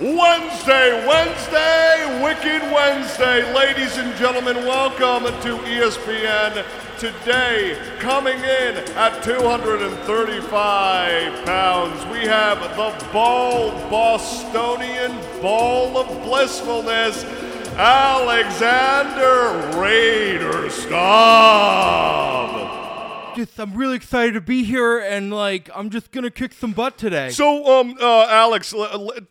Wednesday, Wicked Wednesday. Ladies and gentlemen, welcome to ESPN. Today, coming in at 235 pounds, we have the bald Bostonian ball of blissfulness, Alexander Raiderstab. I'm really excited to be here, and I'm just gonna kick some butt today. So, Alex,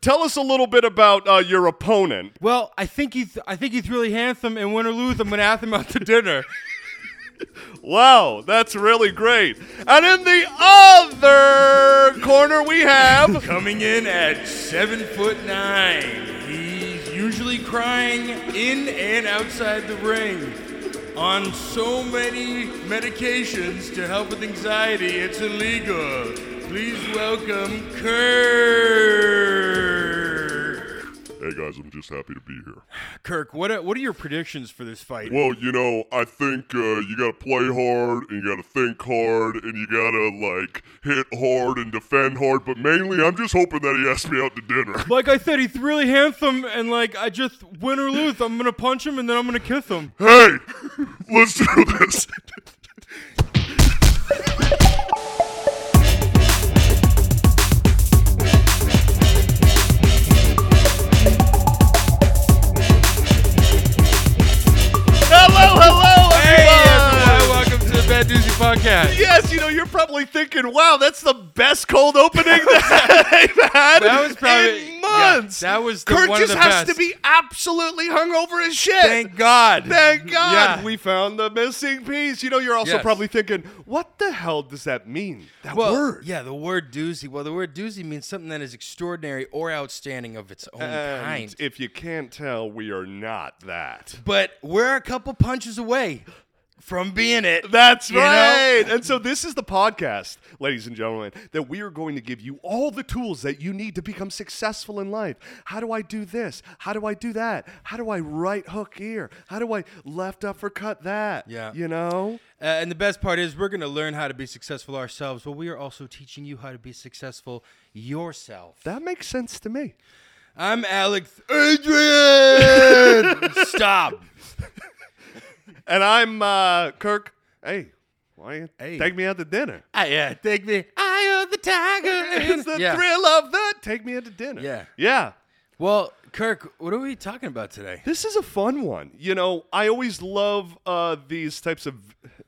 tell us a little bit about your opponent. Well, I think he's really handsome, and win or lose, I'm gonna ask him out to dinner. Wow, that's really great. And in the other corner, we have coming in at 7'9". He's usually crying in and outside the ring. On so many medications to help with anxiety, it's illegal. Please welcome Kirk. Hey guys, I'm just happy to be here. Kirk, what are your predictions for this fight? Well, I think you gotta play hard, and you gotta think hard, and you gotta hit hard and defend hard. But mainly, I'm just hoping that he asks me out to dinner. Like I said, he's really handsome, and I just win or lose, I'm gonna punch him and then I'm gonna kiss him. Hey, let's do this. Podcast. Yes, you're probably thinking, wow, that's the best cold opening that they've had in months. Yeah, that was Kurt just has to be absolutely hungover as shit. Thank God. Yeah. We found the missing piece. You're also probably thinking, what the hell does that mean? That word. Yeah, the word doozy. Well, the word doozy means something that is extraordinary or outstanding of its own kind. If you can't tell, we are not that. But we're a couple punches away from being it. That's right. And so this is the podcast, ladies and gentlemen, that we are going to give you all the tools that you need to become successful in life. How do I do this? How do I do that? How do I right hook here? How do I left uppercut that? Yeah. And the best part is we're going to learn how to be successful ourselves, but we are also teaching you how to be successful yourself. That makes sense to me. I'm Alex Adrian. Stop. And I'm Kirk. Hey, take me out to dinner. Take me. Eye of the tiger. It's the thrill of the. Take me out to dinner. Yeah. Well, Kirk, what are we talking about today? This is a fun one. I always love these types of.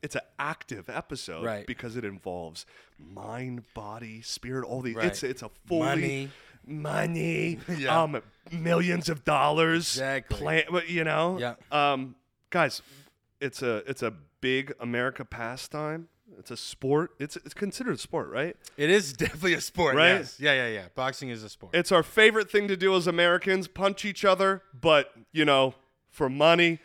It's an active episode, right? Because it involves mind, body, spirit. All these. Right. It's a fully. Money. Yeah. Millions of dollars. Exactly. Guys, it's a big America pastime. It's a sport. It's considered a sport, right? It is definitely a sport, right? Yes. Yeah. Boxing is a sport. It's our favorite thing to do as Americans, punch each other, but, for money.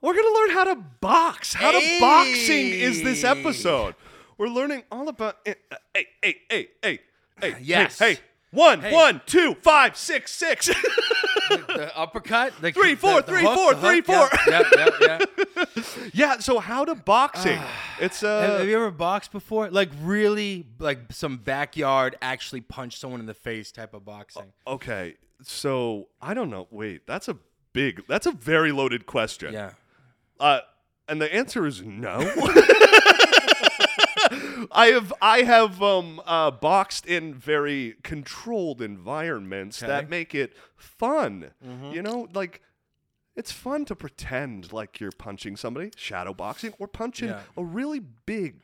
We're going to learn how to box. How to boxing is this episode. We're learning all about it. Hey. 1, 1, 2, 5, 6, 6. The uppercut. 3, 4, 3, 4, 3, 4. Yeah. Yeah. So how to boxing? Have you ever boxed before? Really, some backyard actually punch someone in the face type of boxing. Okay. So I don't know. Wait, that's a very loaded question. Yeah. And the answer is no. I have boxed in very controlled environments that make it fun. Mm-hmm. It's fun to pretend like you're punching somebody, shadow boxing, or punching a really big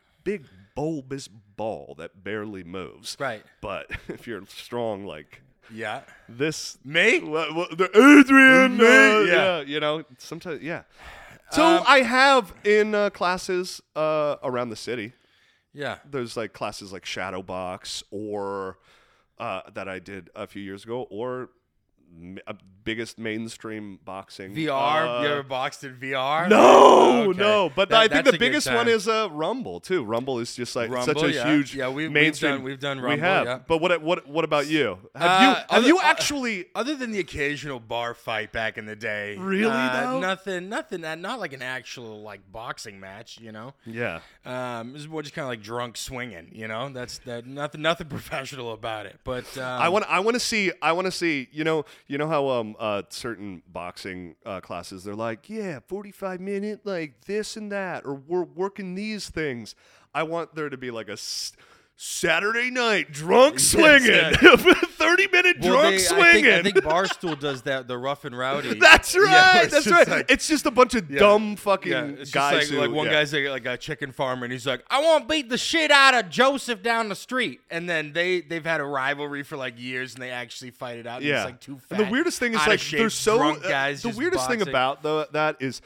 bulbous ball that barely moves. Right. But if you're strong, this me, the Adrian, sometimes. Yeah. So I have in classes around the city. Yeah. There's classes like Shadowbox or that I did a few years ago, or biggest mainstream boxing. VR? You ever boxed in VR? No, okay. No. But I think the biggest one is Rumble too. Rumble is just like Rumble, such a huge mainstream. We've done Rumble. We have. Yeah. But what about you? Have you actually other than the occasional bar fight back in the day? Really? Though? Nothing. Not like an actual like boxing match. You know? Yeah. We're just kind of like drunk swinging. You know? That's nothing professional about it. But I want to see. You know how certain boxing classes, they're like, yeah, 45-minute, like this and that, or we're working these things. I want there to be like a Saturday night drunk swinging, 30-minute drunk swinging. I think Barstool does that, the rough and rowdy. That's right. Yeah, that's right. Like, it's just a bunch of dumb fucking guys. Just like one guy's like a chicken farmer, and he's like, I want to beat the shit out of Joseph down the street. And then they've had a rivalry for like years, and they actually fight it out. And it's like too fat. And the weirdest thing is like they're so drunk guys. The weirdest thing about that is,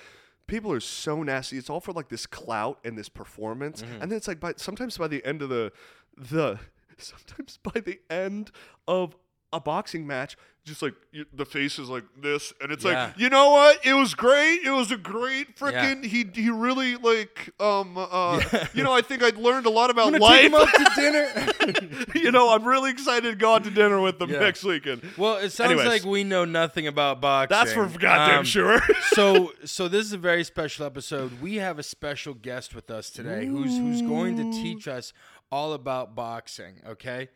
people are so nasty. It's all for like this clout and this performance, and then it's like sometimes by the end of a boxing match, just like the face is like this, and it's like, you know what? It was great. It was a great freaking. Yeah. He really like you know, I think I learned a lot about life. Take him out to dinner. You know, I'm really excited to go out to dinner with them next weekend. Well, it sounds like we know nothing about boxing. That's for goddamn sure. So this is a very special episode. We have a special guest with us today, who's going to teach us all about boxing. Okay.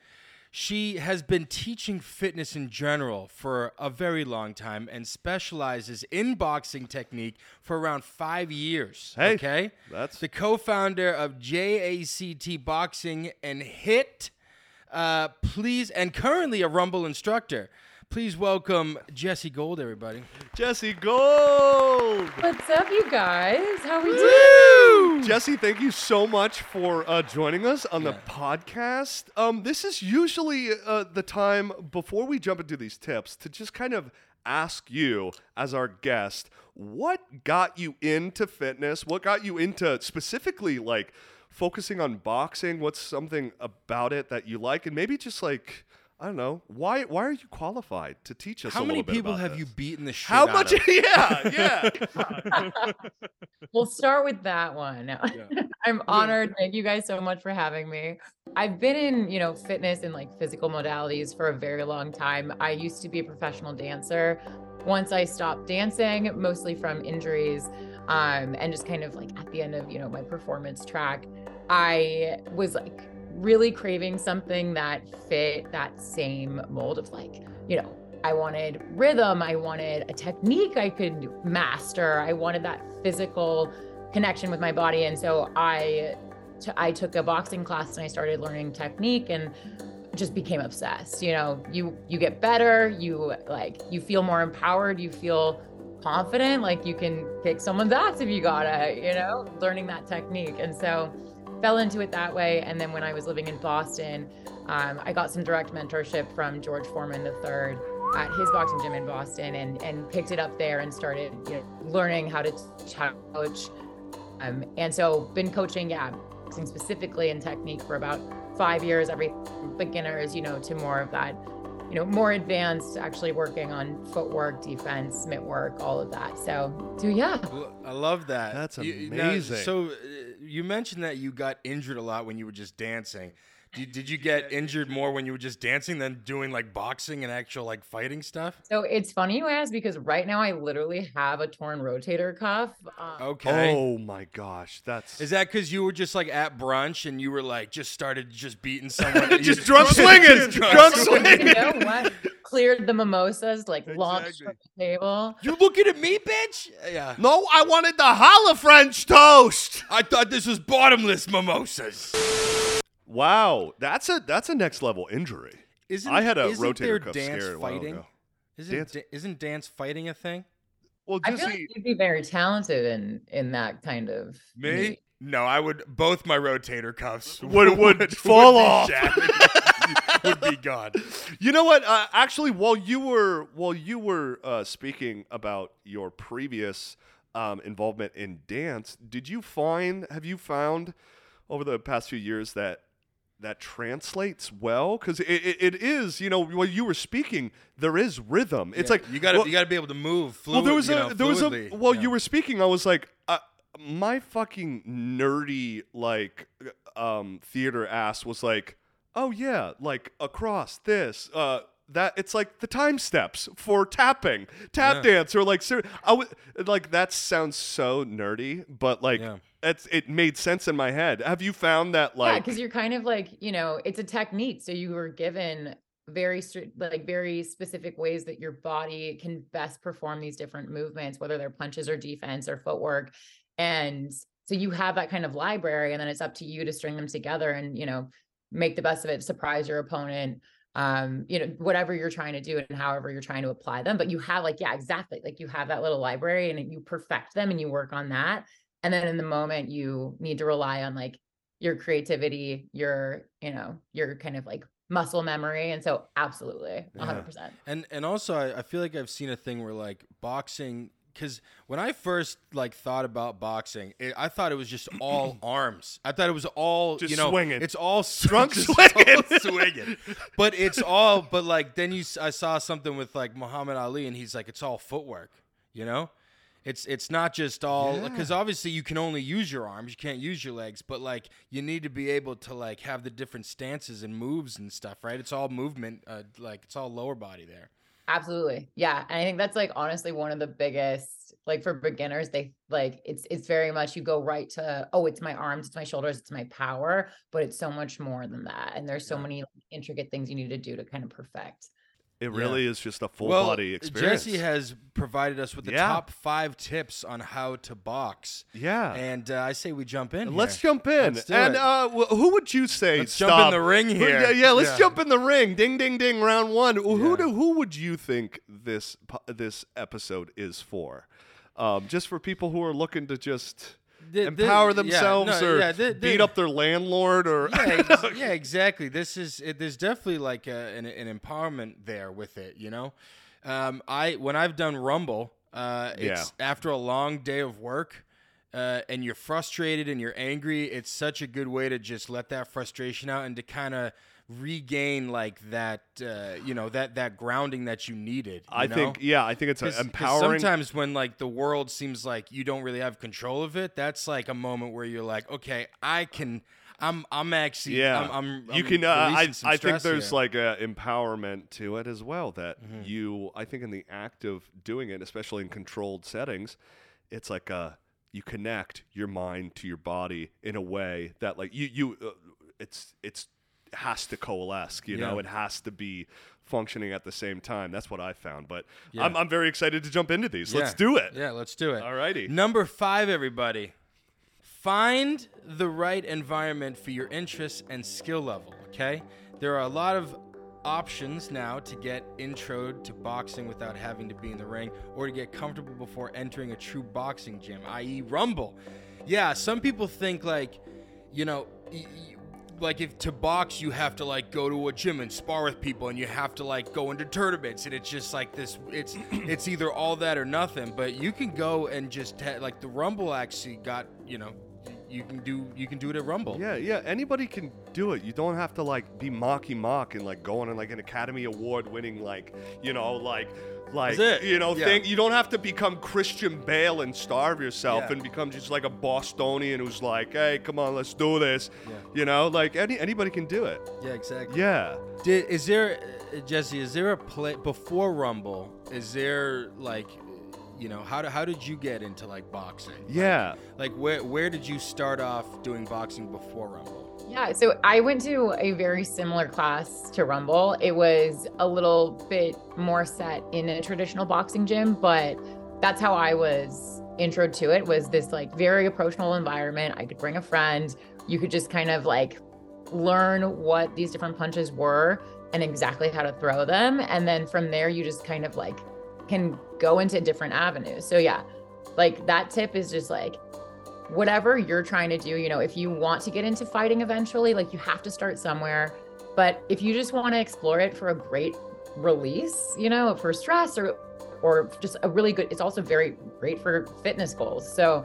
She has been teaching fitness in general for a very long time and specializes in boxing technique for around 5 years. Hey, okay? That's the co-founder of JACT Boxing and HIT, and currently a Rumble instructor. Please welcome Jesse Gold, everybody. Jesse Gold! What's up, you guys? How are we doing? Jesse, thank you so much for joining us on the podcast. This is usually the time, before we jump into these tips, to just kind of ask you, as our guest, what got you into fitness? What got you into specifically, like, focusing on boxing? What's something about it that you like? And maybe just, like, I don't know. Why are you qualified to teach us a little bit about this? How many people have you beaten the shit out of? Yeah. We'll start with that one. Yeah. I'm honored. Thank you guys so much for having me. I've been in, fitness and like physical modalities for a very long time. I used to be a professional dancer. Once I stopped dancing, mostly from injuries, and just kind of like at the end of, my performance track, I was like really craving something that fit that same mold of like, I wanted rhythm, I wanted a technique I could master, I wanted that physical connection with my body. And so I took a boxing class and I started learning technique and just became obsessed. You get better, you feel more empowered, you feel confident, like you can kick someone's ass if you gotta, learning that technique. And so fell into it that way. And then when I was living in Boston, I got some direct mentorship from George Foreman III at his boxing gym in Boston, and picked it up there and started learning how to coach. And so been coaching, boxing specifically in technique for about 5 years, beginners, to more of that, more advanced, actually working on footwork, defense, mitt work, all of that. I love that. That's amazing. You mentioned that you got injured a lot when you were just dancing. Did you get injured more when you were just dancing than doing like boxing and actual like fighting stuff? So it's funny you ask, because right now I literally have a torn rotator cuff. Okay. Oh my gosh, is that because you were just like at brunch and you were like started beating someone? just drunk swinging, drunk swinging. You know what? Cleared the mimosas, launched from the table. You looking at me, bitch? Yeah. No, I wanted the challah French toast. I thought this was bottomless mimosas. Wow, that's a next level injury. I had a rotator cuff scare a while ago. Isn't dance fighting a thing? Well, I feel like you'd be very talented in that kind of. Me? Meet. No, I would. Both my rotator cuffs would fall off. Would be gone. You know what? Actually, while you were speaking about your previous involvement in dance, have you found over the past few years that that translates well, because it is, while you were speaking, there is rhythm. It's like you got to be able to move fluidly. Well, you were speaking, I was like, my fucking nerdy theater ass was like, oh yeah, like across this that it's like the time steps for tap dance or like. I would like that sounds so nerdy, but like. Yeah. It made sense in my head. Have you found that because you're kind of it's a technique. So you were given very specific ways that your body can best perform these different movements, whether they're punches or defense or footwork. And so you have that kind of library, and then it's up to you to string them together and, make the best of it, surprise your opponent, whatever you're trying to do and however you're trying to apply them. But you have you have that little library and you perfect them and you work on that. And then in the moment you need to rely on your creativity, your kind of muscle memory. And so absolutely 100%. And also I feel like I've seen a thing where boxing, because when I first thought about boxing, I thought it was just all arms. I thought it was all just swinging. It's all strong swinging. But it's all. But I saw something with Muhammad Ali, and he's like, it's all footwork. It's not just all, because obviously you can only use your arms, you can't use your legs, but you need to be able to have the different stances and moves and stuff, right? It's all movement, it's all lower body there. Absolutely. Yeah. And I think that's honestly one of the biggest, for beginners, they it's very much you go right to, oh, it's my arms, it's my shoulders, it's my power, but it's so much more than that. And there's so many intricate things you need to do to kind of perfect. It really is just a full-body experience. Jesse has provided us with the top 5 tips on how to box. Yeah. And I say we jump in. Let's jump in. Let's do it. Who would you say jump in the ring here. Let's jump in the ring. Ding, ding, ding, round one. Yeah. Who would you think this episode is for? Just for people who are looking to just... empower themselves beat up their landlord or exactly. There's definitely an empowerment there with it, when I've done Rumble, it's after a long day of work, and you're frustrated and you're angry, it's such a good way to just let that frustration out and to kind of regain that that grounding that you needed. I think it's empowering. Sometimes when the world seems like you don't really have control of it, that's a moment where you're okay, I think there's a empowerment to it as well that I think in the act of doing it, especially in controlled settings, it's you connect your mind to your body in a way that it's has to coalesce, it has to be functioning at the same time. That's what I found, but I'm very excited to jump into these. Let's do it. Yeah, let's do it. All righty. Number 5, everybody. Find the right environment for your interests and skill level, okay? There are a lot of options now to get introed to boxing without having to be in the ring or to get comfortable before entering a true boxing gym, i.e. Rumble. Yeah, some people think if to box, you have to go to a gym and spar with people, and you have to go into tournaments, and it's just this. It's either all that or nothing. But you can go and just the Rumble actually got you can do it at Rumble. Yeah. Anybody can do it. You don't have to be mock and go on and an Academy Award winning thing. You don't have to become Christian Bale and starve yourself and become just a Bostonian who's hey, come on, let's do this. Yeah. Anybody can do it. Yeah, exactly. Yeah. Is there a play before Rumble? Is there how did you get into boxing? Yeah. Where did you start off doing boxing before Rumble? Yeah, so I went to a very similar class to Rumble. It was a little bit more set in a traditional boxing gym, but that's how I was intro to it, was this very approachable environment. I could bring a friend. You could just kind of learn what these different punches were and exactly how to throw them. And then from there, you just kind of can go into different avenues. So yeah, that tip is just whatever you're trying to do, if you want to get into fighting eventually, you have to start somewhere. But if you just want to explore it for a great release, for stress or just a really good, it's also very great for fitness goals. So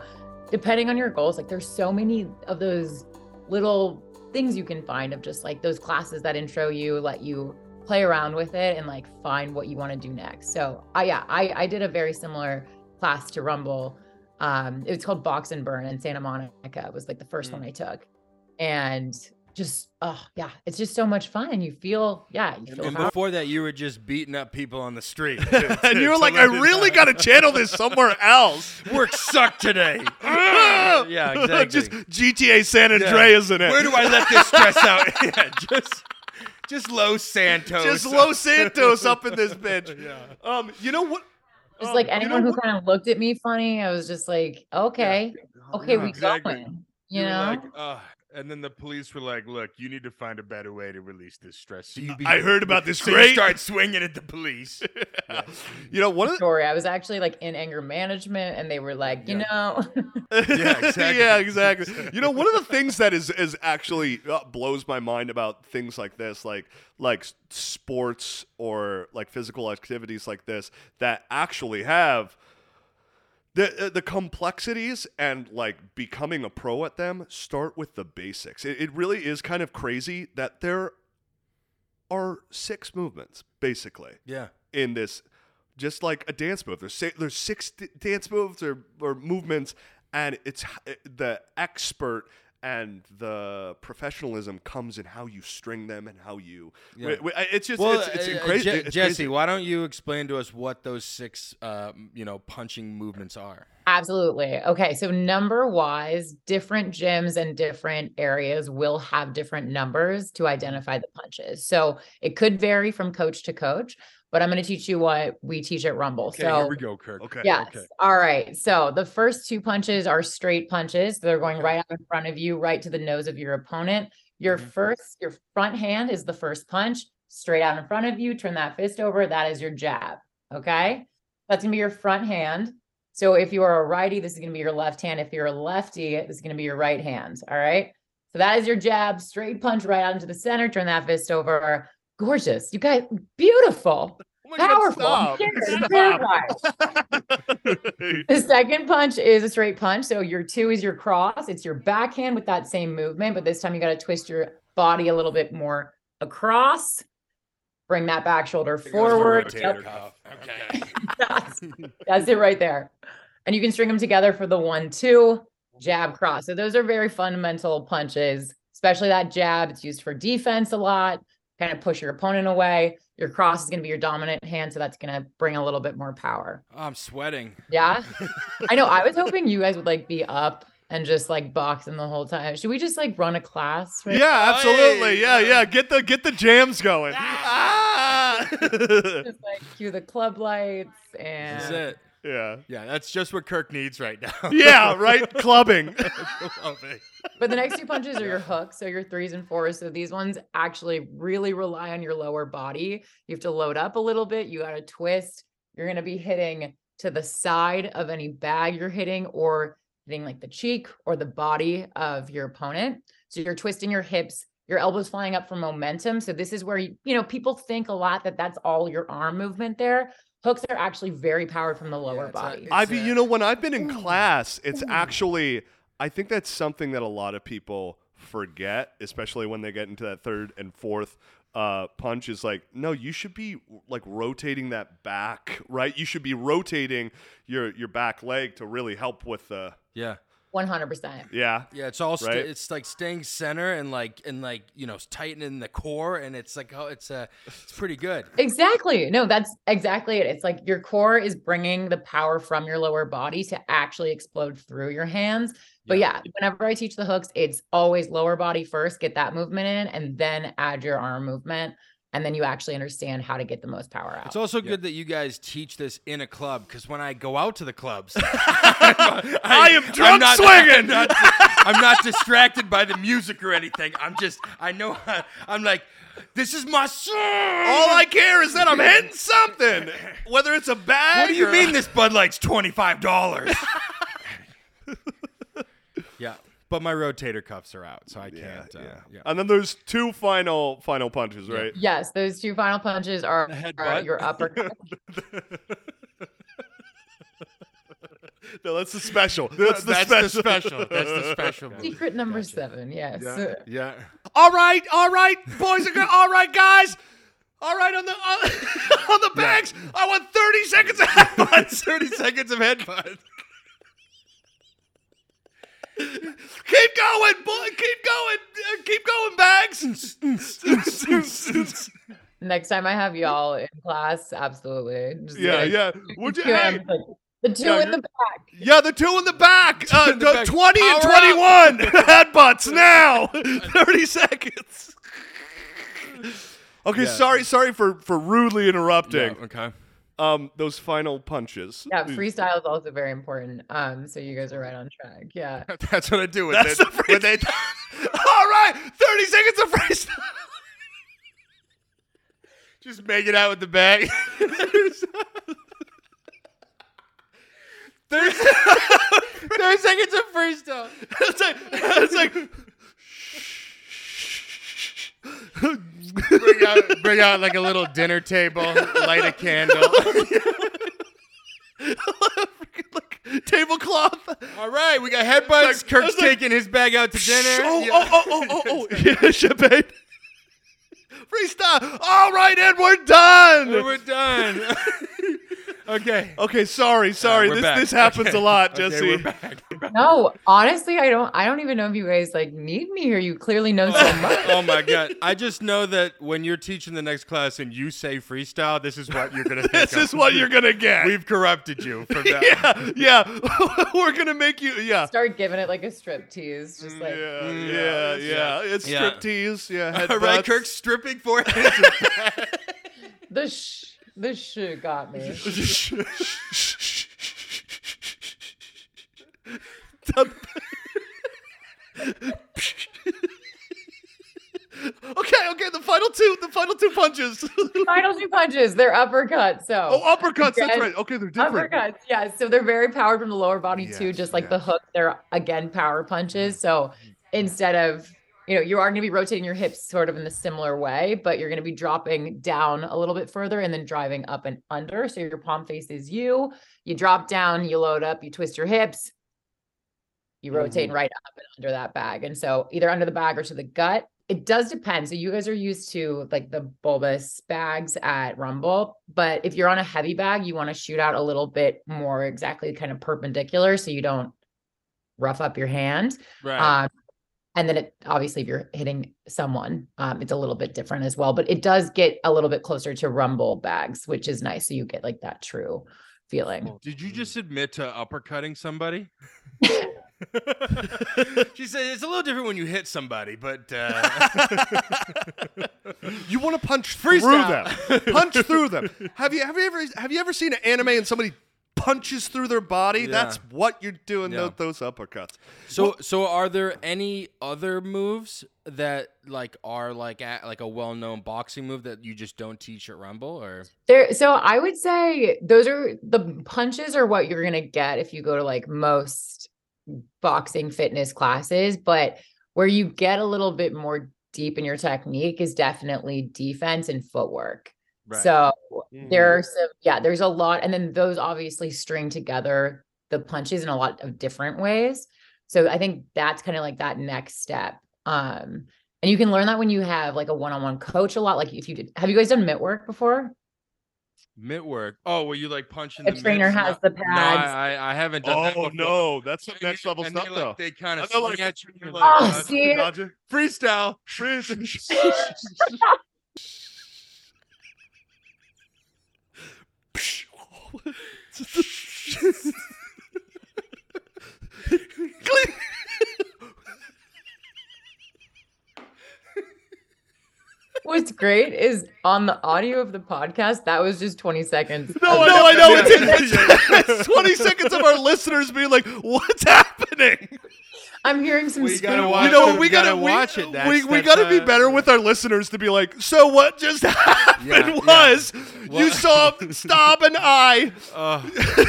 depending on your goals, there's so many of those little things you can find of just like those classes that intro you, let you play around with it and like find what you want to do next. So I did a very similar class to Rumble. It was called Box and Burn in Santa Monica. It was like the first one I took, and just, it's just so much fun. And you feel, you feel and before that you were just beating up people on the street. And you were like, I really got to channel this somewhere else. Work sucked today. Yeah, exactly. Just GTA San Andreas in it. Where do I let this stress out? Just Los Santos. Just Los Santos up in this bitch. Yeah. You know what? Just like anyone who kind of looked at me funny, I was just like, okay, we going. You know? Like, and then the police were like, look, you need to find a better way to release this stress. So I heard about this. So you start swinging at the police. Yeah. You know, one story, I was actually like in anger management, and they were like, you know. Yeah, exactly. You know, one of the things that is actually blows my mind about things like this, like sports or like physical activities like this that actually have the complexities and like becoming a pro at them start with the basics. It really is kind of crazy that there are 6 movements basically. Yeah. In this, just like a dance move, there's 6 dance moves or movements, and it's the expert and the professionalism comes in how you string them and how you. Yeah. It's just it's crazy. Jesse, why don't you explain to us what those 6, punching movements are? Absolutely. Okay, so number-wise, different gyms and different areas will have different numbers to identify the punches. So it could vary from coach to coach, but I'm going to teach you what we teach at Rumble. Okay, so here we go, Kirk. Okay. Yes. Okay. All right. So the first 2 punches are straight punches. They're going right out in front of you, right to the nose of your opponent. Your front hand is the first punch, straight out in front of you. Turn that fist over. That is your jab. Okay. That's going to be your front hand. So if you are a righty, this is going to be your left hand. If you're a lefty, this is going to be your right hand. All right. So that is your jab, straight punch right out into the center. Turn that fist over. Gorgeous. You guys, beautiful. Oh powerful. God, the second punch is a straight punch. So your 2 is your cross. It's your backhand with that same movement, but this time you got to twist your body a little bit more across. Bring that back shoulder forward. Okay. That's it right there. And you can string them together for the 1-2 jab cross. So those are very fundamental punches, especially that jab. It's used for defense a lot. Kind of push your opponent away. Your cross is going to be your dominant hand, so that's going to bring a little bit more power. Oh, I'm sweating. Yeah? I know. I was hoping you guys would, like, be up and just, like, boxing the whole time. Should we just, like, run a class? Right? Yeah, absolutely. Yeah. Get the jams going. Just, like, cue the club lights and... That's it. Yeah, that's just what Kirk needs right now. Yeah, right? Clubbing. But the next 2 punches are your hooks, so your 3s and 4s. So these ones actually really rely on your lower body. You have to load up a little bit. You got to twist. You're going to be hitting to the side of any bag you're hitting, or hitting like the cheek or the body of your opponent. So you're twisting your hips, your elbows flying up for momentum. So this is where, people think a lot that that's all your arm movement there. Hooks are actually very powered from the lower body. When I've been in class, it's actually, I think that's something that a lot of people forget, especially when they get into that 3rd and 4th punch, is like, no, you should be like rotating that back, right? You should be rotating your back leg to really help with the 100%. Yeah. Yeah. It's all, right? It's like staying center and tightening the core, and it's like, it's pretty good. Exactly. No, that's exactly it. It's like your core is bringing the power from your lower body to actually explode through your hands. But whenever I teach the hooks, it's always lower body first, get that movement in, and then add your arm movement. And then you actually understand how to get the most power out. It's also good that you guys teach this in a club, because when I go out to the clubs, I am drunk swinging. I'm not distracted by the music or anything. I'm like, this is my song. All I care is that I'm hitting something, whether it's a bag. What do you mean this Bud Light's $25? Yeah. But my rotator cuffs are out, so I can't. Yeah. And then there's 2 final punches, right? Yes, those 2 final punches are your uppercut. No, that's the special. That's the special. Secret number 7, yes. Yeah. all right, boys and girls, all right, guys. All right, on the bags, yeah. I want 30 seconds of headbutts. 30 seconds of headbutts. Keep going, boy. Keep going. Keep going, bags. Next time I have y'all in class, absolutely. Just yeah. Would you? Hey. The two in the back. Yeah, the two in the back. 20 and 21 headbutts now. 30 seconds. Okay, sorry for rudely interrupting. Yeah, okay. Those final punches. Yeah, freestyle is also very important. So you guys are right on track. Yeah. That's what I do with it. All right, 30 seconds of freestyle. Just make it out with the bag. 30 seconds of freestyle. It's like bring out like a little dinner table, light a candle. Like, tablecloth. All right, we got headbutts. Like, Kirk's taking his bag out to dinner. Oh. Yeah, champagne. Freestyle. All right, and we're done. Okay. Sorry. This happens a lot, Jesse. We're back. No, honestly, I don't even know if you guys like need me here. You clearly know so much. Oh my God. I just know that when you're teaching the next class and you say freestyle, this is what you're going to get. This is what you're going to get. We've corrupted you from that. Yeah. We're going to make you, start giving it like a strip tease. Just like, It's strip tease. Yeah. All right, Kirk's stripping for it. This shit got me. Okay. The final two punches. They're uppercuts. So. Oh, uppercuts. That's right. Okay, they're different. Uppercuts. Yeah. So they're very powered from the lower body too. Just like the hook, they're again power punches. So instead of you are going to be rotating your hips sort of in a similar way, but you're going to be dropping down a little bit further and then driving up and under. So your palm faces you. You drop down, you load up, you twist your hips, you rotate right up and under that bag. And so either under the bag or to the gut, it does depend. So you guys are used to like the bulbous bags at Rumble, but if you're on a heavy bag, you want to shoot out a little bit more exactly kind of perpendicular so you don't rough up your hand. Right. And then obviously if you're hitting someone, it's a little bit different as well, but it does get a little bit closer to Rumble bags, which is nice. So you get like that true feeling. Did you just admit to uppercutting somebody? She said, it's a little different when you hit somebody, but you want to punch through them. Punch through them. Have you ever seen an anime and somebody punches through their body? Yeah. That's what you're doing, those uppercuts. So are there any other moves that like are like a well-known boxing move that you just don't teach at Rumble or? So I would say those are the punches are what you're going to get if you go to like most boxing fitness classes, but where you get a little bit more deep in your technique is definitely defense and footwork. Right. So there are some, there's a lot. And then those obviously string together the punches in a lot of different ways. So I think that's kind of like that next step. And you can learn that when you have like a one-on-one coach a lot. Like have you guys done mitt work before? Mitt work. Oh, were you like punching the trainer has the pads? No, I haven't done that. Oh no, that's the next level stuff though. They kind of swing at you. You're like, see? Freestyle. What's great is on the audio of the podcast that was just 20 seconds. No, I know. Yeah. It's 20 seconds of our listeners being like, "What's happening?" I'm hearing some. We gotta watch it. We gotta be better with our listeners to be like, so what just happened was you saw Stab and I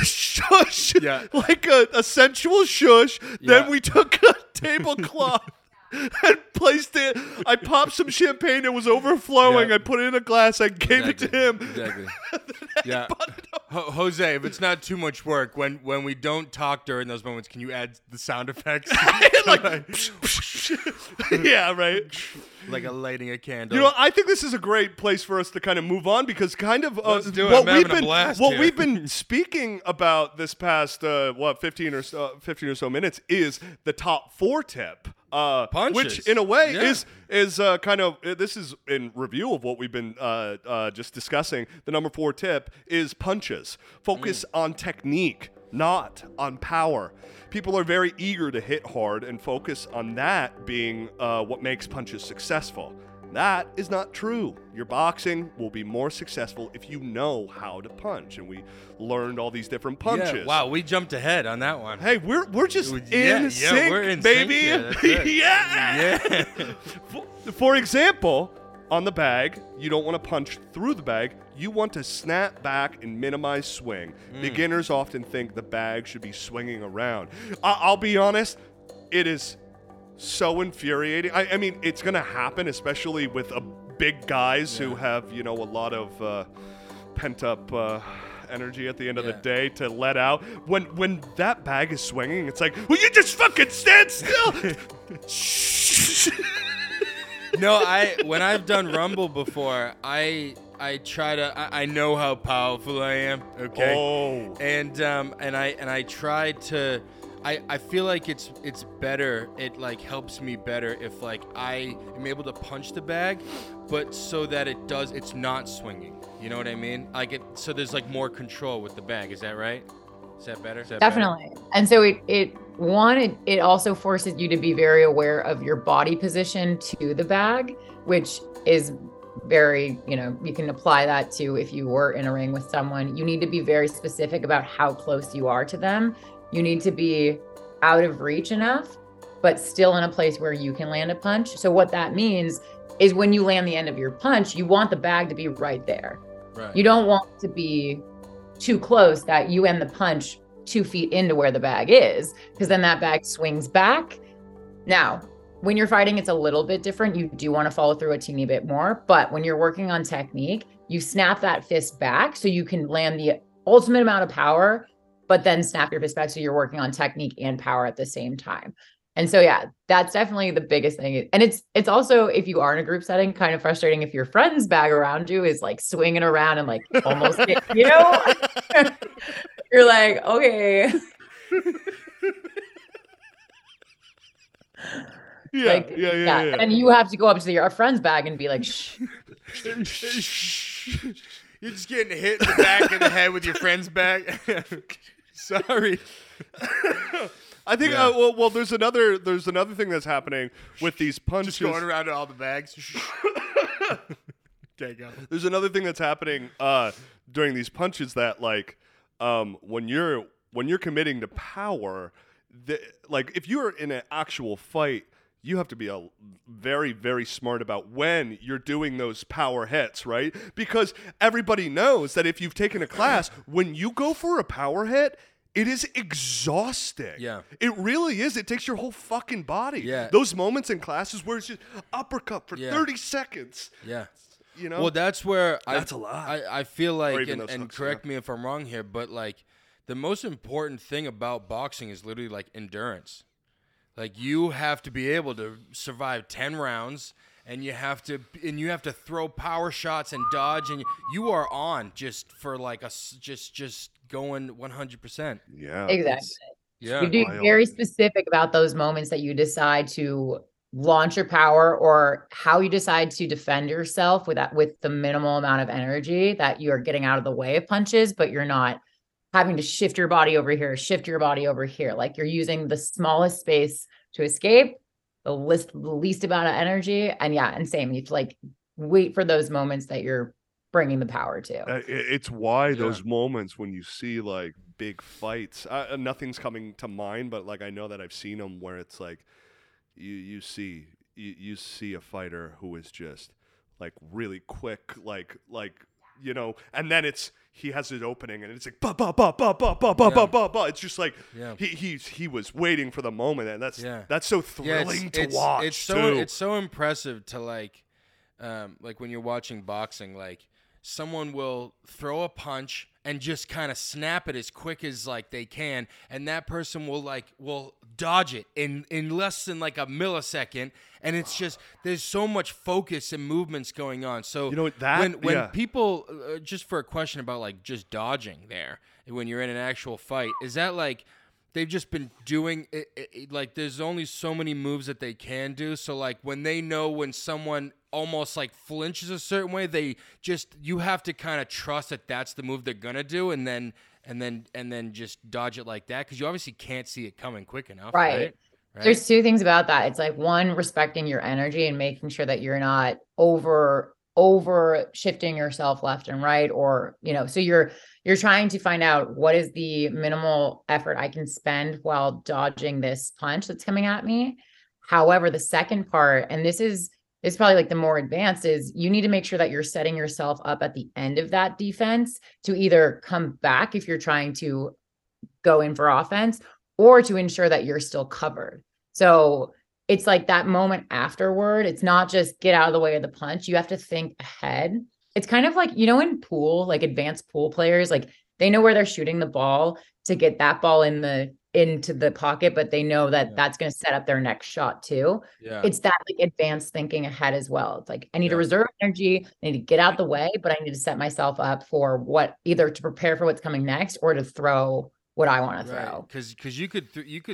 shush like a sensual shush. Yeah. Then we took a tablecloth and placed it. I popped some champagne. It was overflowing. Yeah. I put it in a glass. I gave it to him. Exactly. Jose, if it's not too much work, when we don't talk during those moments, can you add the sound effects? Yeah, right. Like a lighting a candle. You know, I think this is a great place for us to kind of move on because kind of we've been speaking about this past 15 or so minutes is the top four tip. Punches. Which in a way is kind of, this is in review of what we've been just discussing. The number four tip is punches. Focus on technique, not on power. People are very eager to hit hard and focus on that being what makes punches successful. That is not true. Your boxing will be more successful if you know how to punch. And we learned all these different punches. Yeah, wow, we jumped ahead on that one. Hey, we're just in sync, baby. Yeah. For example, on the bag, you don't want to punch through the bag. You want to snap back and minimize swing. Beginners often think the bag should be swinging around. I'll be honest, it is so infuriating. I mean, it's going to happen, especially with big guys who have, you know, a lot of pent-up energy at the end of the day to let out. When that bag is swinging, it's like, will you just fucking stand still? No, when I've done Rumble before, I try to. I know how powerful I am. Okay. Oh. And I try to. I feel like it's better. It like helps me better if like I am able to punch the bag, but so that it does. It's not swinging. You know what I mean? Like it. So there's like more control with the bag. Is that right? Is that better? Is that definitely. Better? And so it also forces you to be very aware of your body position to the bag, which is very, you know, you can apply that to if you were in a ring with someone. You need to be very specific about how close you are to them. You need to be out of reach enough, but still in a place where you can land a punch. So what that means is when you land the end of your punch, you want the bag to be right there. Right. You don't want to be too close that you end the punch 2 feet into where the bag is, because then that bag swings back. Now, when you're fighting, it's a little bit different. You do want to follow through a teeny bit more, but when you're working on technique, you snap that fist back so you can land the ultimate amount of power, but then snap your fist back so you're working on technique and power at the same time. And so, yeah, that's definitely the biggest thing. And it's also, if you are in a group setting, kind of frustrating if your friend's bag around you is like swinging around and like almost, you know, you're like, okay. Yeah, like, yeah. And you have to go up to your friend's bag and be like, shh. You're just getting hit in the back of the head with your friend's bag. Sorry. I think there's another thing that's happening with these punches. Just going around to all the bags. Okay, go. There's another thing that's happening during these punches that like when you're committing to power, like if you're in an actual fight, you have to be very, very smart about when you're doing those power hits, right? Because everybody knows that if you've taken a class, when you go for a power hit, it is exhausting. Yeah. It really is. It takes your whole fucking body. Yeah. Those moments in classes where it's just uppercut for 30 seconds. Yeah. You know? Well, that's where that's a lot. I feel like, and correct me if I'm wrong here, but like the most important thing about boxing is literally like endurance. Like you have to be able to survive 10 rounds, and you have to throw power shots and dodge, and you are on just for like just going 100%. Yeah, exactly. Yeah, you be very specific about those moments that you decide to launch your power, or how you decide to defend yourself with the minimal amount of energy that you are getting out of the way of punches, but you're not having to shift your body over here. Like you're using the smallest space to escape, the least amount of energy. And yeah, and same, you have to like wait for those moments that you're bringing the power to. It's why those moments when you see like big fights, nothing's coming to mind, but like I know that I've seen them where it's like you see a fighter who is just like really quick, like you know, and then he has his opening, and it's like ba ba ba ba ba ba ba ba ba ba. It's just like he was waiting for the moment, and that's so thrilling to watch. It's so impressive to like when you're watching boxing, like someone will throw a punch and just kind of snap it as quick as like they can, and that person will dodge it in less than like a millisecond, and it's just there's so much focus and movements going on. So you know that when people just for a question about like just dodging there when you're in an actual fight, is that like they've just been doing it, like there's only so many moves that they can do. So like when they know when someone almost like flinches a certain way, they just, you have to kind of trust that that's the move they're gonna do, and then just dodge it like that, because you obviously can't see it coming quick enough. Right. There's two things about that. It's like, one, respecting your energy and making sure that you're not over shifting yourself left and right, or so you're trying to find out what is the minimal effort I can spend while dodging this punch that's coming at me. However, the second part, and this is probably like the more advanced, is you need to make sure that you're setting yourself up at the end of that defense to either come back if you're trying to go in for offense, or to ensure that you're still covered. So it's like that moment afterward. It's not just get out of the way of the punch. You have to think ahead. It's kind of like, in pool, like advanced pool players, like they know where they're shooting the ball to get that ball into the pocket, but they know that that's going to set up their next shot too. Yeah. It's that like advanced thinking ahead as well. It's like, I need to reserve energy. I need to get out the way, but I need to set myself up for what, either to prepare for what's coming next or to throw what I want to throw. Cause you could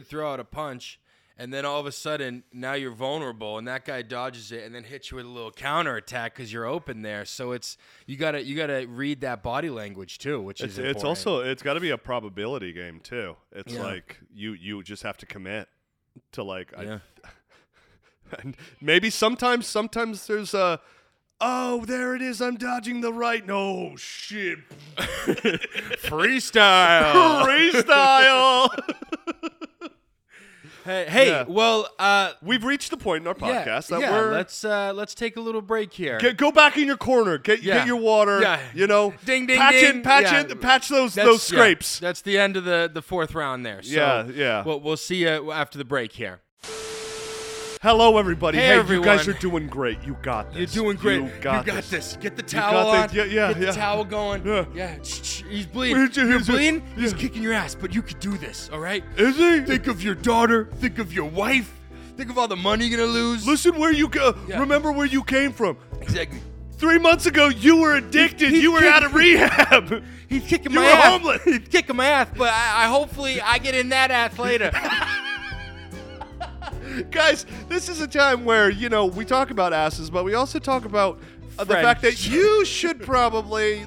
throw out a punch, and then all of a sudden now you're vulnerable, and that guy dodges it and then hits you with a little counterattack because you're open there. So it's you gotta read that body language too, which is important. It's also, it's got to be a probability game too. It's like you just have to commit to and maybe sometimes there's a, oh, there it is. I'm dodging the right. No, shit. Freestyle. Hey! Yeah. Well, we've reached the point in our podcast that we're let's take a little break here. Go back in your corner. Get your water. Yeah. Ding, patch ding. Patch those scrapes. Yeah. That's the end of the fourth round there. So yeah. We'll see you after the break here. Hello, everybody. Hey, everyone. You guys are doing great. You got this. You're doing great. You got this. Get the towel on. Get the towel going. Yeah. He's bleeding. You're bleeding? He's kicking your ass, but you could do this, all right? Is he? Think of your daughter. Think of your wife. Think of all the money you're going to lose. Listen where you go. Yeah. Remember where you came from. Exactly. 3 months ago, you were addicted. You were out of rehab. He's kicking my ass. You were homeless. He's kicking my ass, but I hopefully I get in that ass later. Guys, this is a time where, we talk about asses, but we also talk about the fact that you should probably,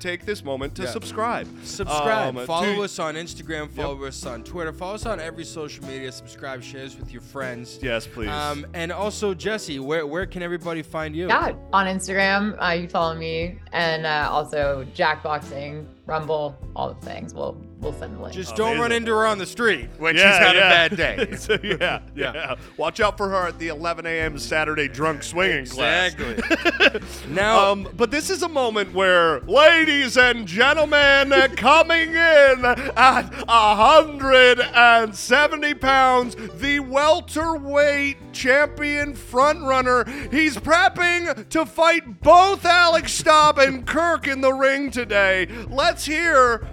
take this moment to subscribe. Follow us on Instagram. Follow us on Twitter. Follow us on every social media. Subscribe, share this with your friends. Yes, please. And also, Jesse, where can everybody find you? Yeah, on Instagram, you follow me, and also JACT Boxing, Rumble, all the things. We'll send the link. Just don't run into her on the street when she's had a bad day. So, yeah. Watch out for her at the 11 a.m. Saturday drunk swinging class. Exactly. Now, but this is a moment where, ladies and gentlemen, coming in at 170 pounds, the welterweight champion frontrunner. He's prepping to fight both Alexander and Kirk in the ring today. Let's hear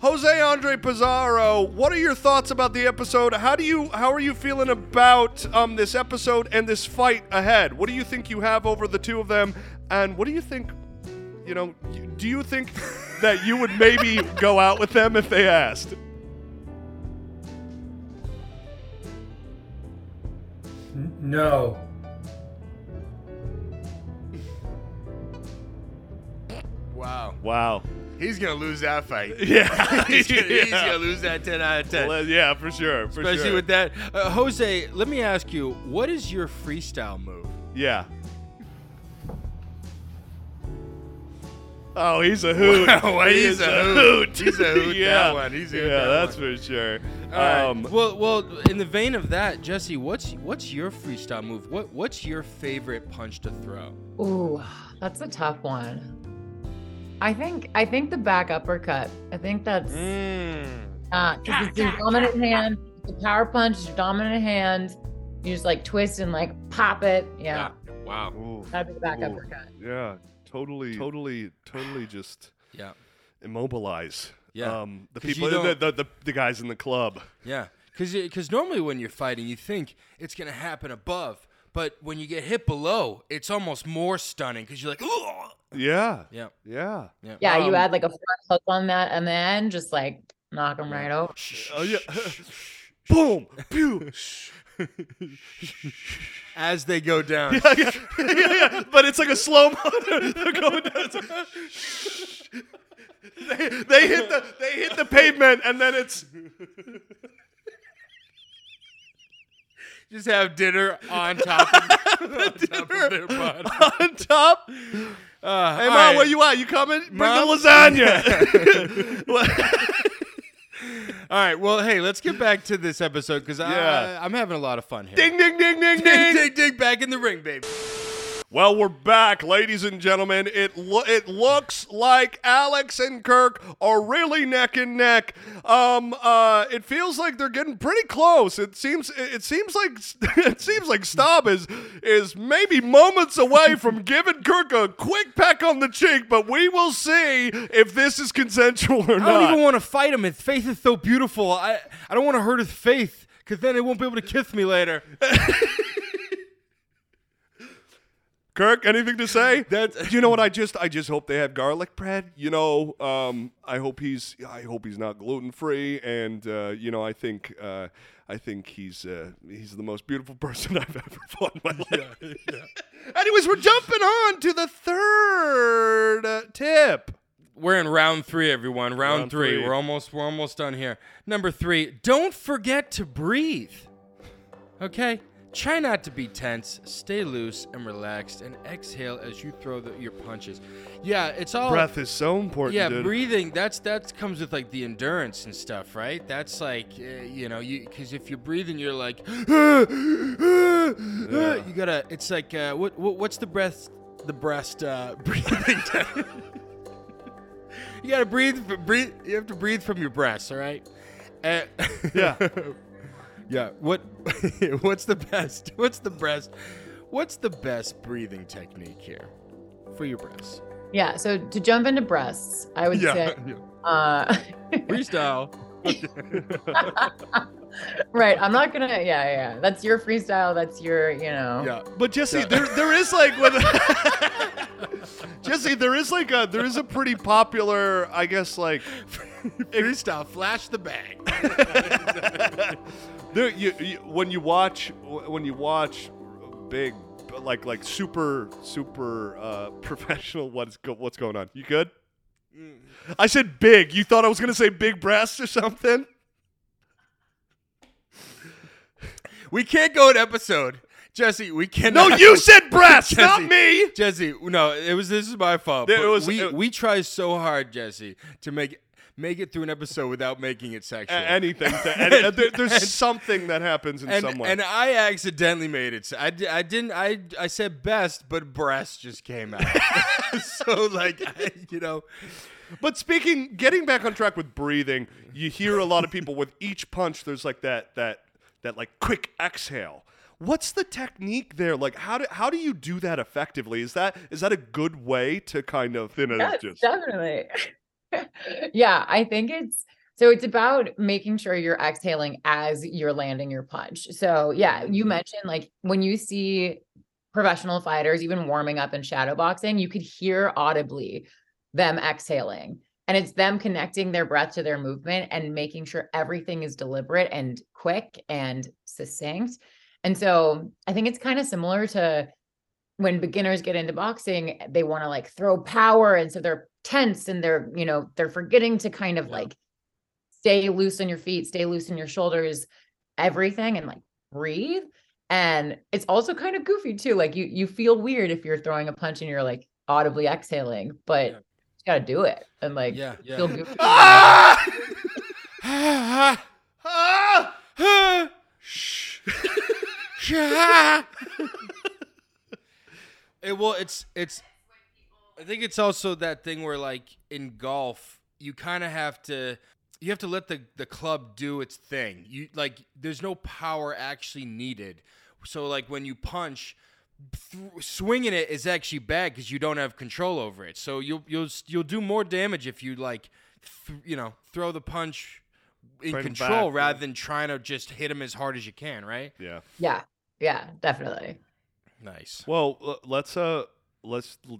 Jose Andre Pizarro. What are your thoughts about the episode? How are you feeling about this episode and this fight ahead? What do you think you have over the two of them? And what do you think, do you think that you would maybe go out with them if they asked? No. Wow. He's going to lose that fight. Yeah. He's going to lose that 10 out of 10. Well, yeah, for sure. Especially with that. Jose, let me ask you, what is your freestyle move? Yeah. Oh, he's a hoot. He's a hoot. He's a hoot. That one. He's a hoot. Yeah, that's one. For sure. All right. Well, in the vein of that, Jesse, what's your freestyle move? What's your favorite punch to throw? Ooh, that's a tough one. I think the back uppercut. I think that's it's your dominant hand. The power punch is your dominant hand. You just twist and pop it. Yeah. Wow. Ooh. That'd be the back uppercut. Yeah. totally just immobilize the people, the guys in the club. Yeah, because normally when you're fighting, you think it's going to happen above. But when you get hit below, it's almost more stunning because you're like, oh! Yeah. Yeah, you add like a front hook on that and then just like knock them right over. Oh, yeah. Boom! Pew! As they go down. Yeah. But it's like a slow-mo. They're going down. It's like, they hit the pavement and then it's... Just have dinner on top of, their butt. On top? Hey, Mom, right. Where you at? You coming? Bring the lasagna. All right. Well, hey, let's get back to this episode because I'm having a lot of fun here. Ding, ding, ding, ding, ding. Ding, ding, back in the ring, baby. Well, we're back, ladies and gentlemen. It looks like Alex and Kirk are really neck and neck. It feels like they're getting pretty close. It seems like Staub is maybe moments away from giving Kirk a quick peck on the cheek, but we will see if this is consensual or not. I don't even want to fight him. His faith is so beautiful. I don't want to hurt his faith because then it won't be able to kiss me later. Kirk, anything to say? You know what? I just hope they have garlic bread. You know, I hope he's not gluten free, and you know, I think he's the most beautiful person I've ever fought in my life. Yeah. Anyways, we're jumping on to the third tip. We're in round three, everyone. Round three. We're almost done here. Number 3. Don't forget to breathe. Okay. Try not to be tense, stay loose and relaxed, and exhale as you throw your punches. Yeah, it's all... Breath is so important, yeah, dude. Breathing, that comes with, like, the endurance and stuff, right? That's like, you know, because if you're breathing, you're like... You gotta... It's like, what's the breast breathing? You gotta breathe. You have to breathe from your breasts, all right? Yeah. Yeah. What's the best breathing technique here for your breasts? Yeah. So to jump into breasts, I would say freestyle. Right. I'm not gonna. Yeah. That's your freestyle. That's your. You know. Yeah. But Jesse, there is like. Jesse, there is a pretty popular, I guess, like freestyle. Flash the bang. There, when you watch big, like super professional, what's going on? You good? Mm. I said big. You thought I was gonna say big breasts or something? We can't go an episode, Jesse. We cannot. No, you said breasts, Jesse, not me. Jesse, no, this is my fault. We try so hard, Jesse, to make it through an episode without making it sexual. Anything. There's something that happens in some way. And I accidentally made it. I said best, but breasts just came out. So, like, you know. But getting back on track with breathing, you hear a lot of people with each punch, there's like that like quick exhale. What's the technique there? Like, how do you do that effectively? Is that a good way to kind of thin it? Yes, definitely. Yeah, I think it's about making sure you're exhaling as you're landing your punch. So yeah, you mentioned like when you see professional fighters, even warming up in shadow boxing, you could hear audibly them exhaling, and it's them connecting their breath to their movement and making sure everything is deliberate and quick and succinct. And so I think it's kind of similar to when beginners get into boxing, they want to like throw power. And so they're tense and they're, you know, they're forgetting to kind of like stay loose on your feet, stay loose in your shoulders, everything, and like breathe. And it's also kind of goofy too. Like you feel weird if you're throwing a punch and you're like audibly exhaling, but you gotta do it. And like, feel goofy. Well, it's. I think it's also that thing where, like in golf, you kind of have to let the club do its thing. You like, there's no power actually needed. So, like when you punch, swinging it is actually bad because you don't have control over it. So you'll do more damage if you throw the punch in control rather than trying to just hit him as hard as you can, right? Yeah. Yeah. Yeah, definitely. Nice. Well, let's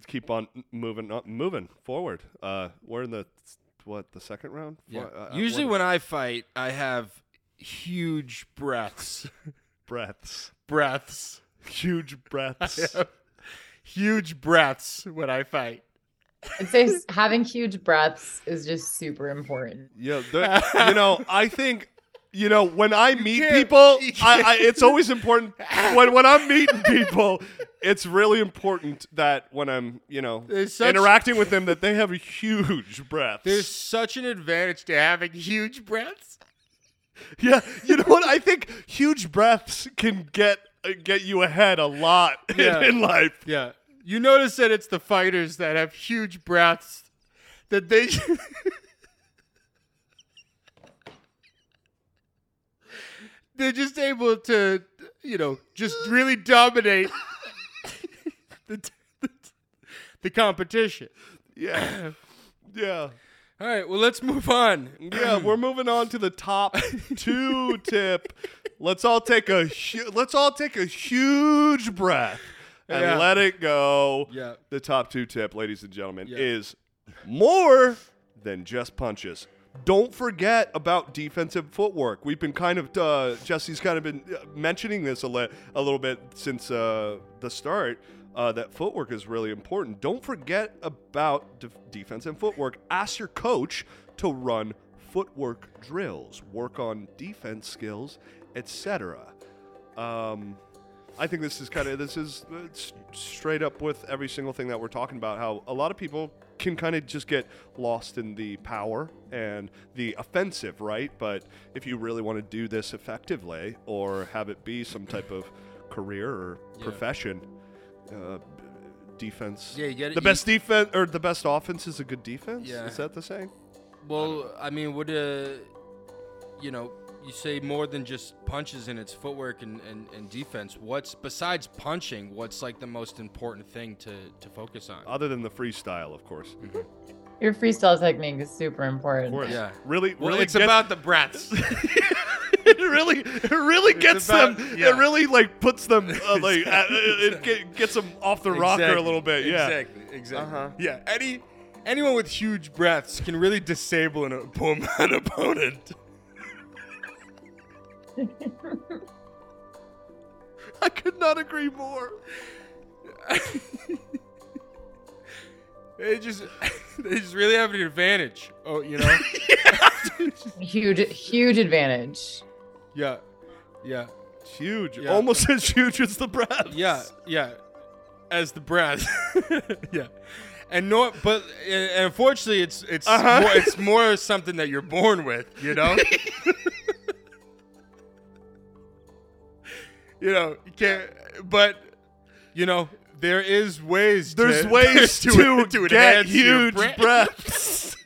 keep on moving forward. We're in the second round? Yeah. Usually when I fight, I have huge breaths. Huge breaths when I fight. I'd say having huge breaths is just super important. Yeah, I think, when I meet people, it's always important. When I'm meeting people, it's really important that when I'm, interacting with them, that they have a huge breath. There's such an advantage to having huge breaths. Yeah, you know what? I think huge breaths can get you ahead a lot in life. Yeah. You notice that it's the fighters that have huge breaths that they they're just able to, just really dominate the competition. Yeah. Yeah. All right, well, let's move on. Yeah, we're moving on to the top two tip. Let's all take a huge breath. And let it go. Yeah. The top two tip, ladies and gentlemen, is more than just punches. Don't forget about defensive footwork. We've been Jesse's kind of been mentioning this a little bit since the start, that footwork is really important. Don't forget about defense and footwork. Ask your coach to run footwork drills, work on defense skills, etc. I think this is straight up with every single thing that we're talking about, how a lot of people can kind of just get lost in the power and the offensive, right? But if you really want to do this effectively or have it be some type of career or profession, defense. Yeah, you get it. The best defense or the best offense is a good defense? Yeah. Is that the same? Well, you say more than just punches and it's footwork and defense. What's besides punching? What's like the most important thing to focus on? Other than the freestyle, of course. Mm-hmm. Your freestyle technique is super important. Of course. Yeah, really. Well, it's about the breaths. It really gets them. Yeah. It really puts them gets them off the rocker a little bit. Yeah, exactly. Uh-huh. Yeah, anyone with huge breaths can really disable an opponent. I could not agree more. They just really have an advantage. Oh, huge advantage. Yeah, yeah, huge. Yeah. Almost as huge as the breath. Yeah, yeah, as the breath. Yeah, and unfortunately, it's it's more something that you're born with. You can't, but, there is ways to get huge breaths.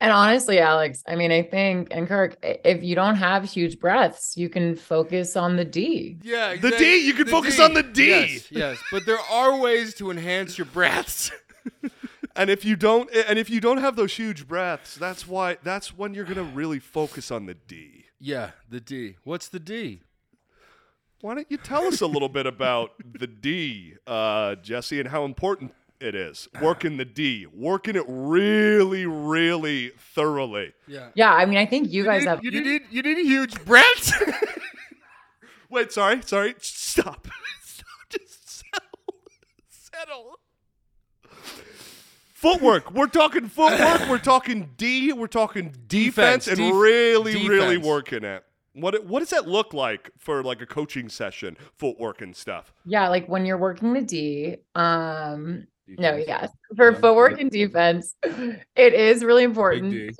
And honestly, Alex, I think, and Kirk, if you don't have huge breaths, you can focus on the D. Yeah, exactly. The D, you can focus on the D. Yes, but there are ways to enhance your breaths. And if you don't have those huge breaths, that's when you're going to really focus on the D. Yeah, the D. What's the D? Why don't you tell us a little bit about the D, Jesse, and how important it is? Working the D. Working it really, really thoroughly. Yeah. Yeah, I think you need huge breaths. Wait, sorry. Stop. Just settle. Footwork. We're talking footwork. We're talking D. We're talking defense, and really, defense. Really working it. What does that look like for like a coaching session? Footwork and stuff. Yeah, like when you're working the D. Defense. No, yes, for footwork and defense, it is really important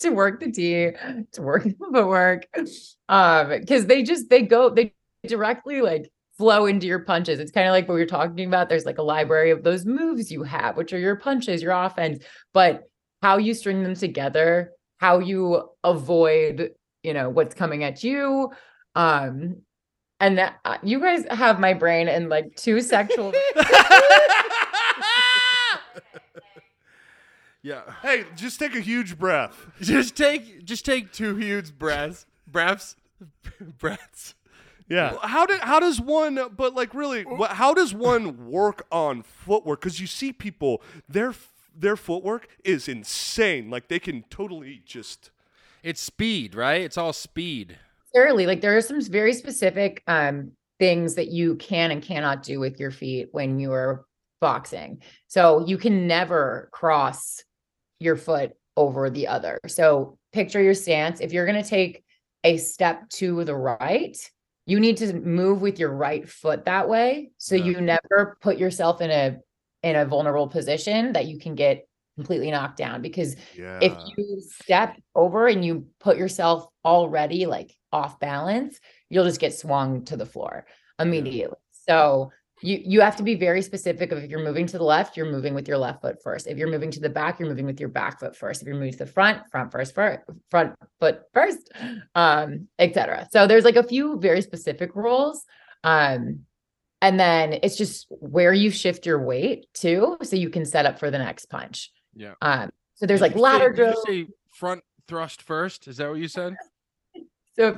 to work the D, to work the footwork, because they directly flow into your punches. It's kind of like what we were talking about. There's a library of those moves you have, which are your punches, your offense, but how you string them together, how you avoid, what's coming at you, And that, you guys have my brain in like two sexual. Yeah. Hey, just take a huge breath. Just take two huge breaths. Yeah. How does one, but like really, how does one work on footwork? Because you see people, their footwork is insane. Like they can totally just. It's speed, right? It's all speed. Certainly. Like there are some very specific things that you can and cannot do with your feet when you are boxing. So you can never cross your foot over the other. So picture your stance. If you're going to take a step to the right, you need to move with your right foot that way. So you never put yourself in a vulnerable position that you can get completely knocked down, because if you step over and you put yourself already like off balance, you'll just get swung to the floor immediately. Yeah. So you have to be very specific of if you're moving to the left, you're moving with your left foot first. If you're moving to the back, you're moving with your back foot first. If you're moving to the front foot first, et cetera. So there's like a few very specific rules. And then it's just where you shift your weight to, so you can set up for the next punch. Yeah. So there's like ladder drills. Did you say front thrust first? Is that what you said? So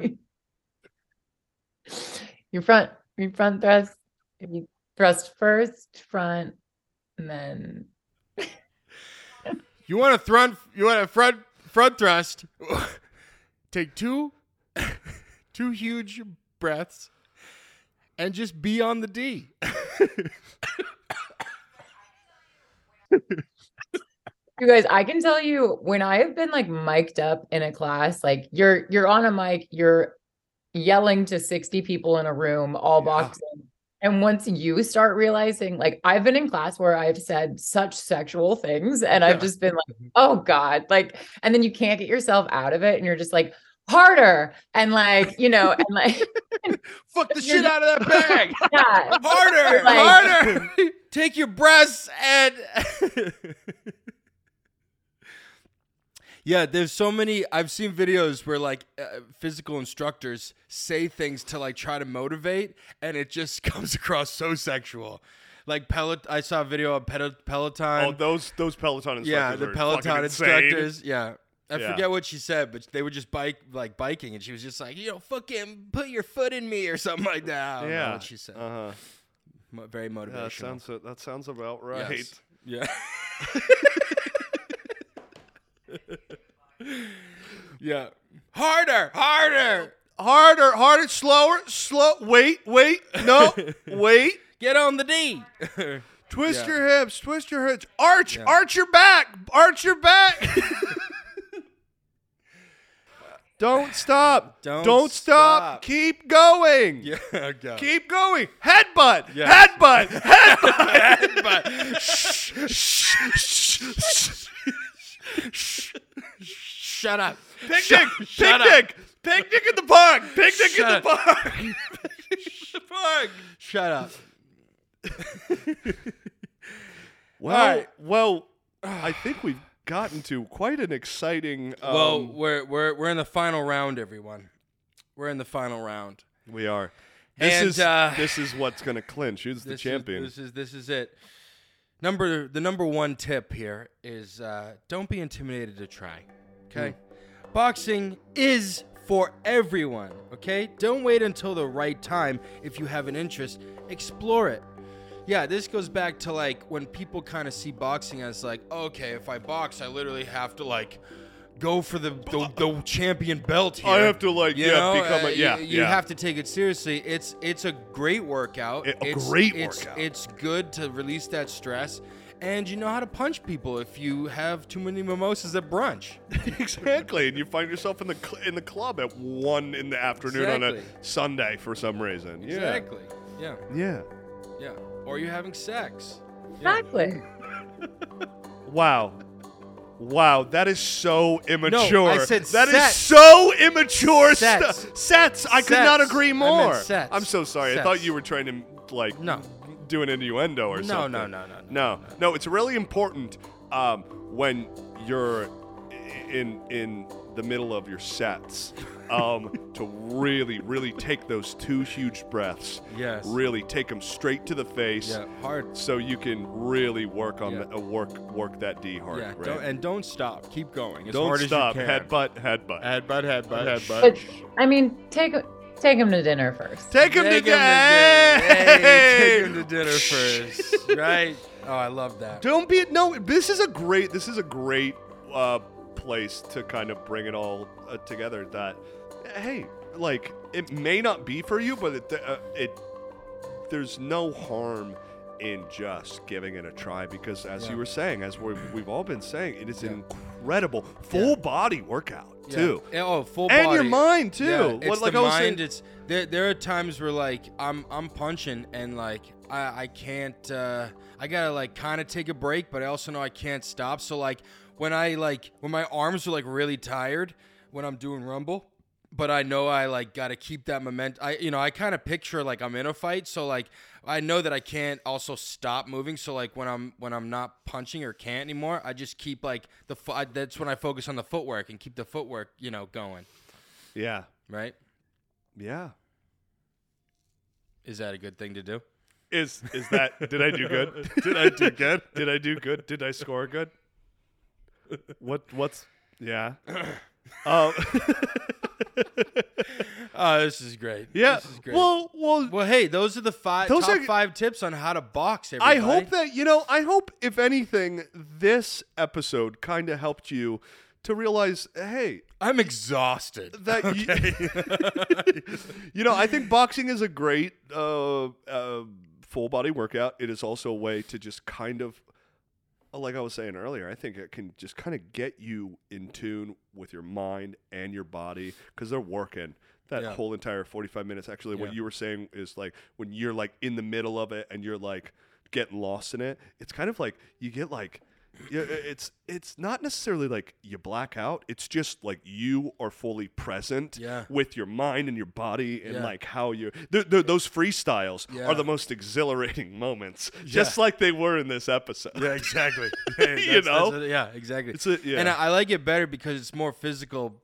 your front thrust, if you thrust first, front, and then you want a front thrust. Take two huge breaths and just be on the D. You guys, I can tell you when I have been like mic'd up in a class, like you're on a mic, you're yelling to 60 people in a room, all boxing. And once you start realizing, like I've been in class where I've said such sexual things and I've just been like, oh God, like, and then you can't get yourself out of it. And you're just like, harder. And like, you know, and like, fuck the shit out of that bag. Yeah. Harder, like, harder. Take your breaths and yeah, there's so many. I've seen videos where like physical instructors say things to like try to motivate, and it just comes across so sexual. Like I saw a video of Peloton. Oh, those Peloton instructors. Yeah, the Peloton instructors. Insane. Yeah, I forget what she said, but they were just biking, and she was just like, you know, fucking put your foot in me or something like that. I don't know what she said. Very motivational. Yeah, that sounds about right. Yes. Yeah. Yeah. Harder, slower, wait. No, wait. Get on the D. Twist your hips, Arch, arch your back. Don't stop. Don't stop. Keep going. Yeah, keep going. Headbutt. Yeah. Headbutt. Shh. Shut up. Picnic in the park. Shut up. Well, I think we've gotten to quite an exciting well, we're in the final round, everyone. We're in the final round. We are. This is what's going to clinch. Who's the champion? This is it. The number one tip here is don't be intimidated to try, okay? Boxing is for everyone, okay? Don't wait until the right time. If you have an interest, explore it. Yeah, this goes back to like when people kind of see boxing as like, okay, if I box, I literally have to like go for the champion belt here. I have to like you have to take it seriously. It's a great workout. It's a great workout. It's good to release that stress, and you know how to punch people if you have too many mimosas at brunch. Exactly, and you find yourself in the club at 1 p.m. on a Sunday for some reason. Yeah. Exactly. Yeah. Yeah. Yeah. Or you're having sex. Exactly. Yeah. Wow, that is so immature. No, I said that sets. Is so immature. Sets. I could not agree more. Sets. I'm so sorry. Sets. I thought you were trying to like do an innuendo or something. No, it's really important when you're in the middle of your sets to really, really take those two huge breaths. Yes. Really take them straight to the face. Yeah, hard. So you can really work on the, work that D hard. Yeah, right? Don't stop. Keep going. As don't hard stop. As you can. Headbutt. But, I mean, take him to dinner first. Take him to dinner first. Right? Oh, I love that. Don't be no. This is a great place to kind of bring it all together. That hey, like it may not be for you, but there's no harm in just giving it a try because, as you were saying, as we've all been saying, it is an incredible full body workout too. Oh, full body and your mind too. Yeah, it's what, like the I was mind. Saying, it's there are times where like I'm punching and like I can't. I gotta like kind of take a break, but I also know I can't stop. So like when my arms are like really tired when I'm doing Rumble, but I know I like gotta keep that momentum. I kind of picture like I'm in a fight, so like I know that I can't also stop moving. So like when I'm not punching or can't anymore, I just keep like that's when I focus on the footwork and keep the footwork going. Yeah. Right. Yeah. Is that a good thing to do? Is that did I do good? Did I score good? What's yeah? Oh, this is great. Yeah. This is great. Well, hey, those are the top five tips on how to box. Everybody. I hope that if anything, this episode kind of helped you to realize, hey, I'm exhausted. That I think boxing is a great full body workout. It is also a way to just kind of, like I was saying earlier, I think it can just kind of get you in tune with your mind and your body because they're working that whole entire 45 minutes. Actually, what you were saying is like when you're like in the middle of it and you're like getting lost in it, it's kind of like you get like it's not necessarily like you black out. It's just like you are fully present with your mind and your body and like how you those freestyles are the most exhilarating moments, just like they were in this episode. Yeah, exactly. Exactly. And I like it better because it's more physical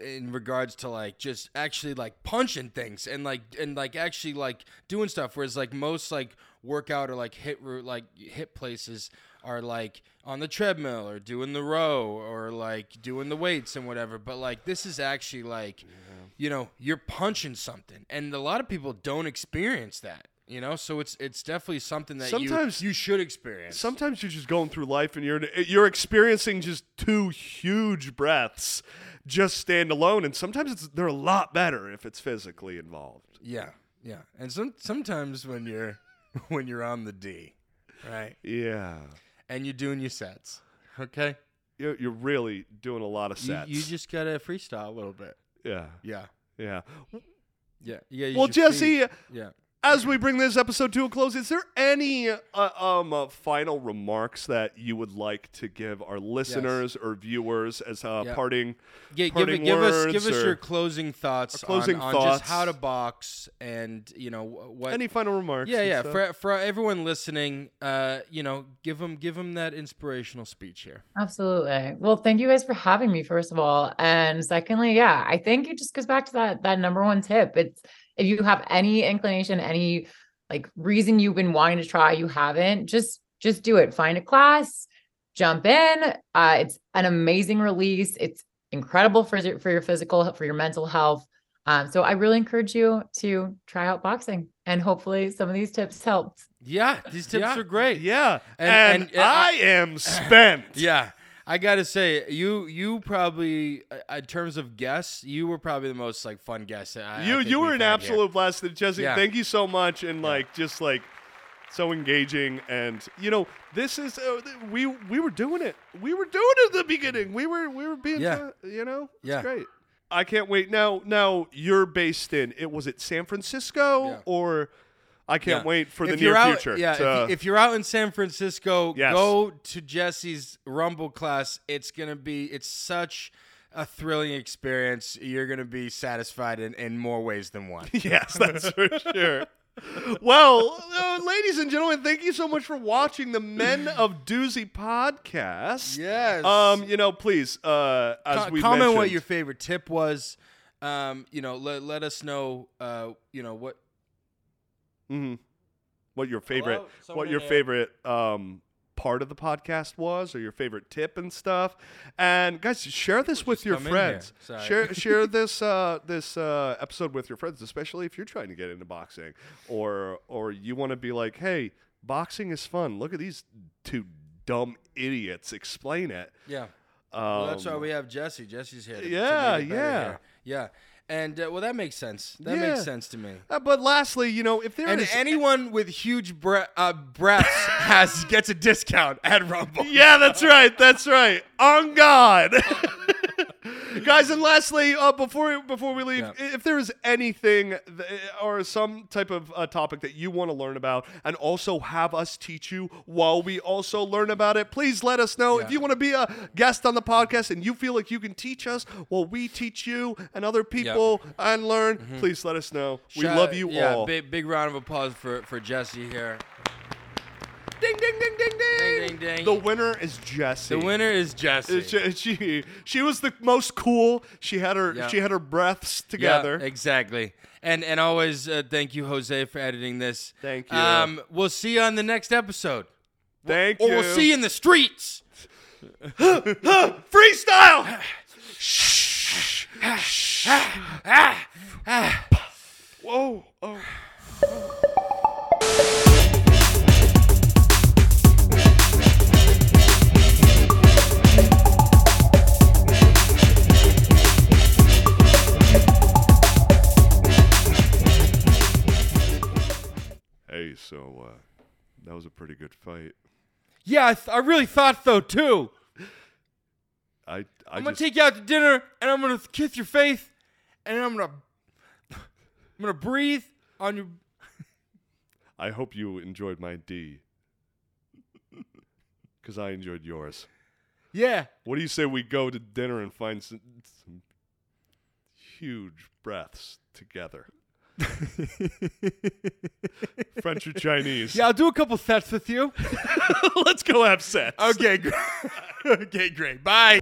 in regards to like just actually like punching things and like actually like doing stuff. Whereas like most like workout or like hit places are like on the treadmill or doing the row or like doing the weights and whatever. But like this is actually like, you're punching something, and a lot of people don't experience that. So it's definitely something that sometimes you should experience. Sometimes you're just going through life and you're experiencing just two huge breaths, just stand alone. And sometimes they're a lot better if it's physically involved. Yeah, yeah. And sometimes when you're on the D, right? Yeah. And you're doing your sets, okay? You're really doing a lot of sets. You just got to freestyle a little bit. Yeah. Yeah. Yeah. Yeah. Yeah. Well, Jesse, as we bring this episode to a close, is there any final remarks that you would like to give our listeners or viewers as parting words? Give us your closing thoughts on just how to box and, what... Any final remarks? Yeah, yeah. For everyone listening, give them that inspirational speech here. Absolutely. Well, thank you guys for having me, first of all. And secondly, I think it just goes back to that number one tip. It's... if you have any inclination, any like reason you've been wanting to try, you haven't, just do it. Find a class, jump in. It's an amazing release. It's incredible for your physical, for your mental health. So I really encourage you to try out boxing, and hopefully some of these tips helped. Yeah, these tips are great. Yeah, and I am spent. Yeah. I gotta say, you probably, in terms of guests, you were probably the most like fun guest. You were an absolute blast, Jesse. Yeah. Thank you so much, and so engaging. And this is we were doing it. We were doing it at the beginning. We were being it's great. I can't wait. Now you're based in was it San Francisco or? I can't wait for the near future. Yeah, if you're out in San Francisco, go to Jesse's Rumble class. It's such a thrilling experience. You're going to be satisfied in more ways than one. Yes, that's for sure. Well, ladies and gentlemen, thank you so much for watching the Men of Doozy podcast. Yes. Please, as we mentioned, comment what your favorite tip was. you know, let us know, you know, what. Mm-hmm. What your favorite part of the podcast was, or your favorite tip and stuff. And guys, share this with your friends. Share this episode with your friends, especially if you're trying to get into boxing, or you want to be like, hey, boxing is fun. Look at these two dumb idiots explain it. Yeah. Well, that's why we have Jesse. Jesse's here. Yeah. And, well, that makes sense. That makes sense to me. But lastly, you know, if there is... And anyone with huge breaths gets a discount at Rumble. Yeah, that's right. That's right. On God. Guys, and lastly, before we leave, if there is anything or some type of topic that you want to learn about and also have us teach you while we also learn about it, please let us know. If you want to be a guest on the podcast and you feel like you can teach us while we teach you and other people and learn, please let us know. We love you all. Big round of applause for Jesse here. Ding, ding, ding, ding, ding, ding, ding, ding. The winner is Jesse. She was the most cool. She had her breaths together. Yeah, exactly. And always thank you, Jose, for editing this. Thank you. We'll see you on the next episode. Thank you. Or we'll see you in the streets. Freestyle. Whoa. Oh. Hey, so that was a pretty good fight. Yeah, I really thought so too. I'm gonna take you out to dinner, and I'm gonna kiss your face, and I'm gonna breathe on your. I hope you enjoyed my D, because I enjoyed yours. Yeah. What do you say we go to dinner and find some huge breaths together? French or Chinese? Yeah, I'll do a couple sets with you. Let's go have sets. Okay, great. Bye.